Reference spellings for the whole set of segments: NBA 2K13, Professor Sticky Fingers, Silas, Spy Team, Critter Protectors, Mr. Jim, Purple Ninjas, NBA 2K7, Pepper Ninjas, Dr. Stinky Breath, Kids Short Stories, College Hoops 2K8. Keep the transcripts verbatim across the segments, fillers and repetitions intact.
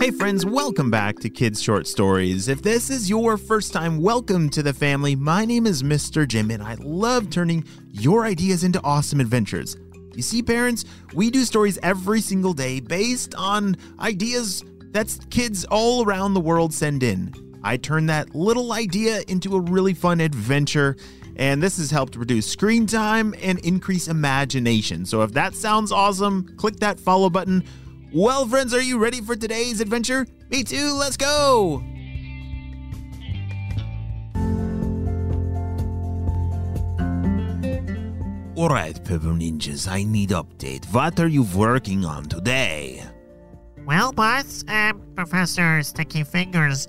Hey friends, welcome back to Kids Short Stories. If this is your first time, welcome to the family. My name is Mister Jim, and I love turning your ideas into awesome adventures. You see, parents, we do stories every single day based on ideas that kids all around the world send in. I turn that little idea into a really fun adventure, and this has helped reduce screen time and increase imagination. So if that sounds awesome, click that follow button. Well, friends, are you ready for today's adventure? Me too, let's go! Alright, Pepper Ninjas, I need update. What are you working on today? Well, boss, uh, Professor Sticky Fingers,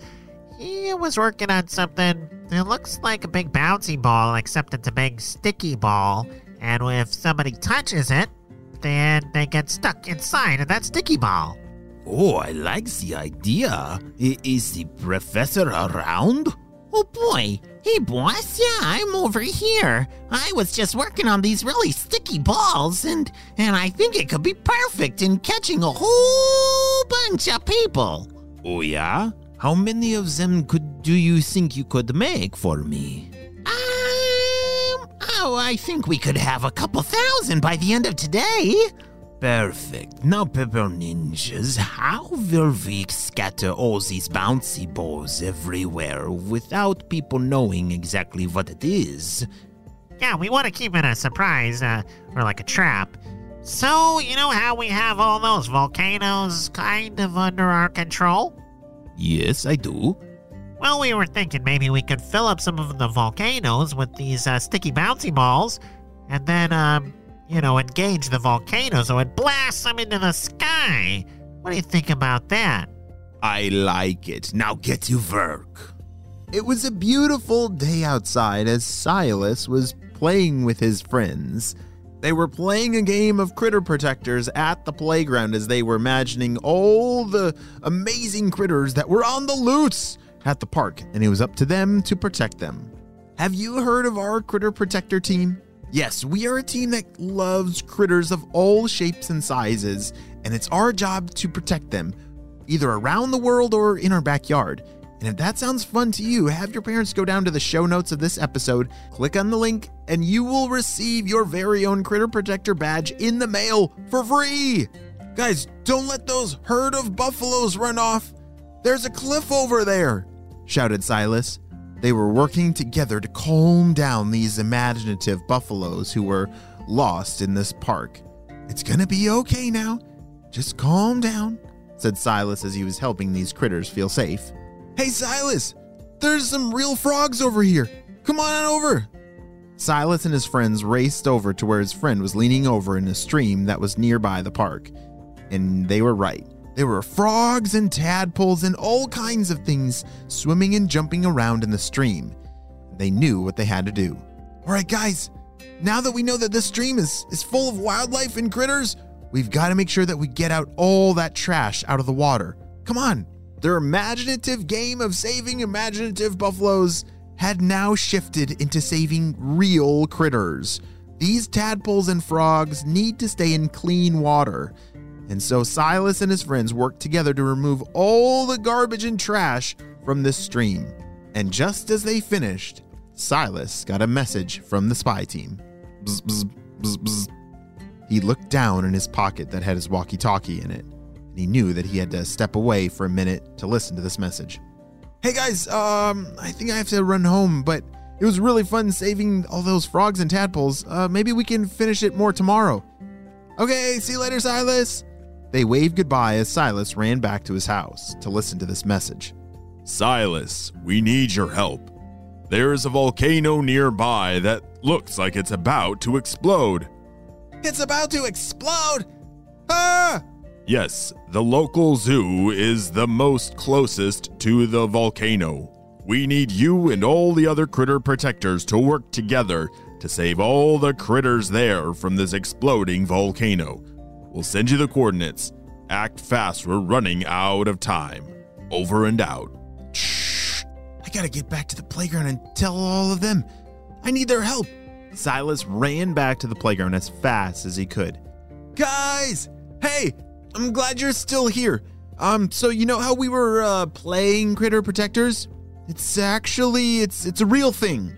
he was working on something that looks like a big bouncy ball, except it's a big sticky ball, and if somebody touches it, then they get stuck inside of that sticky ball. Oh, I like the idea. Is the professor around? Oh boy. Hey boss, yeah, I'm over here. I was just working on these really sticky balls and, and I think it could be perfect in catching a whole bunch of people. Oh yeah? How many of them could do you think you could make for me? Oh, I think we could have a couple thousand by the end of today. Perfect. Now, Pepper Ninjas, how will we scatter all these bouncy balls everywhere without people knowing exactly what it is? Yeah, we want to keep it a surprise, uh, or like a trap. So, you know how we have all those volcanoes kind of under our control? Yes, I do. Well, we were thinking maybe we could fill up some of the volcanoes with these uh, sticky bouncy balls and then, um, you know, engage the volcano so it blasts them into the sky. What do you think about that? I like it. Now get to work. It was a beautiful day outside as Silas was playing with his friends. They were playing a game of Critter Protectors at the playground as they were imagining all the amazing critters that were on the loose at the park, and it was up to them to protect them. Have you heard of our Critter Protector team? Yes, we are a team that loves critters of all shapes and sizes, and it's our job to protect them, either around the world or in our backyard. And if that sounds fun to you, have your parents go down to the show notes of this episode, click on the link, and you will receive your very own Critter Protector badge in the mail for free! Guys, don't let those herd of buffaloes run off! There's a cliff over there, shouted Silas. They were working together to calm down these imaginative buffaloes who were lost in this park. It's gonna be okay now. Just calm down, said Silas as he was helping these critters feel safe. Hey, Silas, there's some real frogs over here. Come on over. Silas and his friends raced over to where his friend was leaning over in a stream that was nearby the park. And they were right. There were frogs and tadpoles and all kinds of things swimming and jumping around in the stream. They knew what they had to do. All right, guys, now that we know that this stream is, is full of wildlife and critters, we've got to make sure that we get out all that trash out of the water. Come on. Their imaginative game of saving imaginative buffaloes had now shifted into saving real critters. These tadpoles and frogs need to stay in clean water. And so Silas and his friends worked together to remove all the garbage and trash from this stream. And just as they finished, Silas got a message from the spy team. Bzz, bzz, bzz, bzz. He looked down in his pocket that had his walkie-talkie in it, and he knew that he had to step away for a minute to listen to this message. Hey guys, um, I think I have to run home, but it was really fun saving all those frogs and tadpoles. Uh, maybe we can finish it more tomorrow. Okay, see you later, Silas. They waved goodbye as Silas ran back to his house to listen to this message. Silas, we need your help. There is a volcano nearby that looks like it's about to explode. It's about to explode? Ah! Yes, the local zoo is the most closest to the volcano. We need you and all the other critter protectors to work together to save all the critters there from this exploding volcano. We'll send you the coordinates. Act fast, we're running out of time. Over and out. Shh! I gotta get back to the playground and tell all of them. I need their help. Silas ran back to the playground as fast as he could. Guys! Hey! I'm glad you're still here. Um, so you know how we were uh, playing Critter Protectors? It's actually, it's it's a real thing.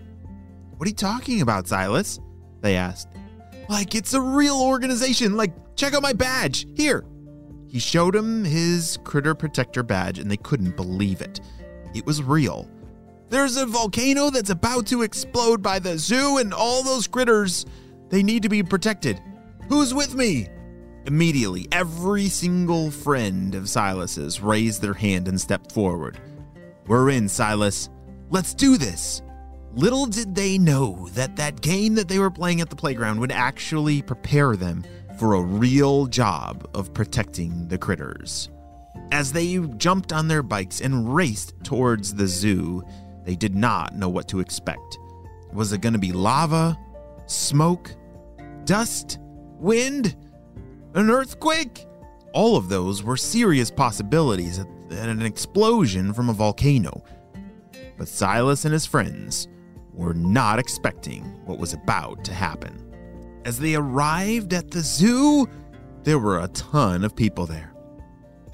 What are you talking about, Silas? They asked. Like, it's a real organization. Like, check out my badge. Here. He showed him his Critter Protector badge, and they couldn't believe it. It was real. There's a volcano that's about to explode by the zoo, and all those critters, they need to be protected. Who's with me? Immediately, every single friend of Silas's raised their hand and stepped forward. We're in, Silas. Let's do this. Little did they know that that game that they were playing at the playground would actually prepare them for a real job of protecting the critters. As they jumped on their bikes and raced towards the zoo, they did not know what to expect. Was it going to be lava, smoke, dust, wind? An earthquake? All of those were serious possibilities at an explosion from a volcano. But Silas and his friends were not expecting what was about to happen. As they arrived at the zoo, there were a ton of people there.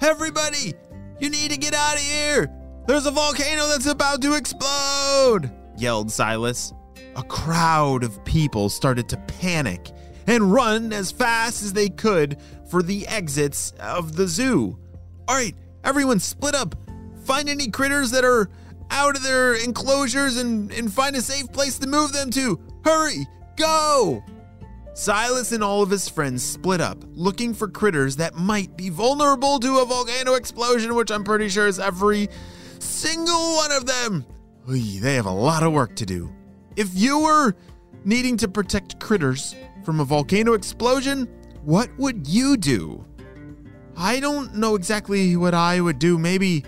Everybody, you need to get out of here! There's a volcano that's about to explode! Yelled Silas. A crowd of people started to panic and run as fast as they could for the exits of the zoo. All right, everyone split up. Find any critters that are out of their enclosures and, and find a safe place to move them to. Hurry, go! Silas and all of his friends split up, looking for critters that might be vulnerable to a volcano explosion, which I'm pretty sure is every single one of them. They have a lot of work to do. If you were needing to protect critters from a volcano explosion, what would you do? I don't know exactly what I would do. Maybe,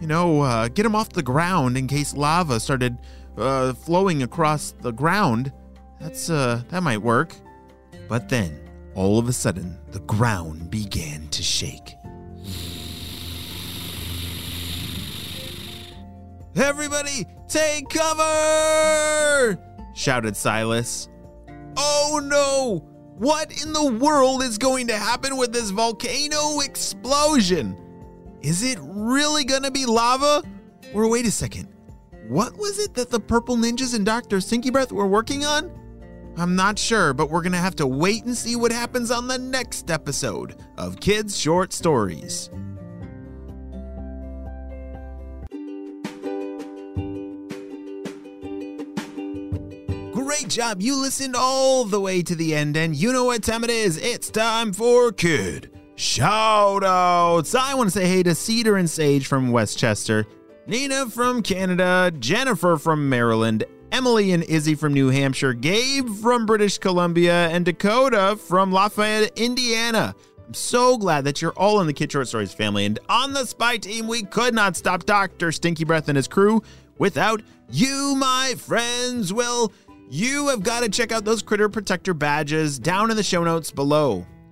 you know, uh, get them off the ground in case lava started uh, flowing across the ground. That's uh, that might work. But then, all of a sudden, the ground began to shake. Everybody, take cover! Shouted Silas. Oh no! What in the world is going to happen with this volcano explosion? Is it really gonna be lava? Or wait a second, what was it that the Purple Ninjas and Doctor Stinky Breath were working on? I'm not sure, but we're gonna have to wait and see what happens on the next episode of Kids Short Stories. Great job, you listened all the way to the end, and you know what time it is. It's time for Kid Shoutouts. I want to say hey to Cedar and Sage from Westchester, Nina from Canada, Jennifer from Maryland, Emily and Izzy from New Hampshire, Gabe from British Columbia, and Dakota from Lafayette, Indiana. I'm so glad that you're all in the Kid Short Stories family, and on the Spy Team, we could not stop Doctor Stinky Breath and his crew without you, my friends. Well, you have got to check out those Critter Protector badges down in the show notes below.